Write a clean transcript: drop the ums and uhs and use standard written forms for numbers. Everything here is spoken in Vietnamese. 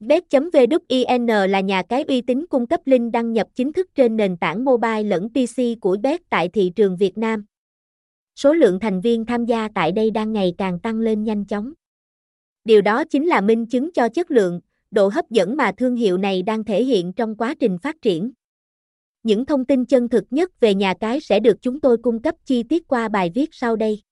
Bet.vn là nhà cái uy tín cung cấp link đăng nhập chính thức trên nền tảng mobile lẫn PC của Bet tại thị trường Việt Nam. Số lượng thành viên tham gia tại đây đang ngày càng tăng lên nhanh chóng. Điều đó chính là minh chứng cho chất lượng, độ hấp dẫn mà thương hiệu này đang thể hiện trong quá trình phát triển. Những thông tin chân thực nhất về nhà cái sẽ được chúng tôi cung cấp chi tiết qua bài viết sau đây.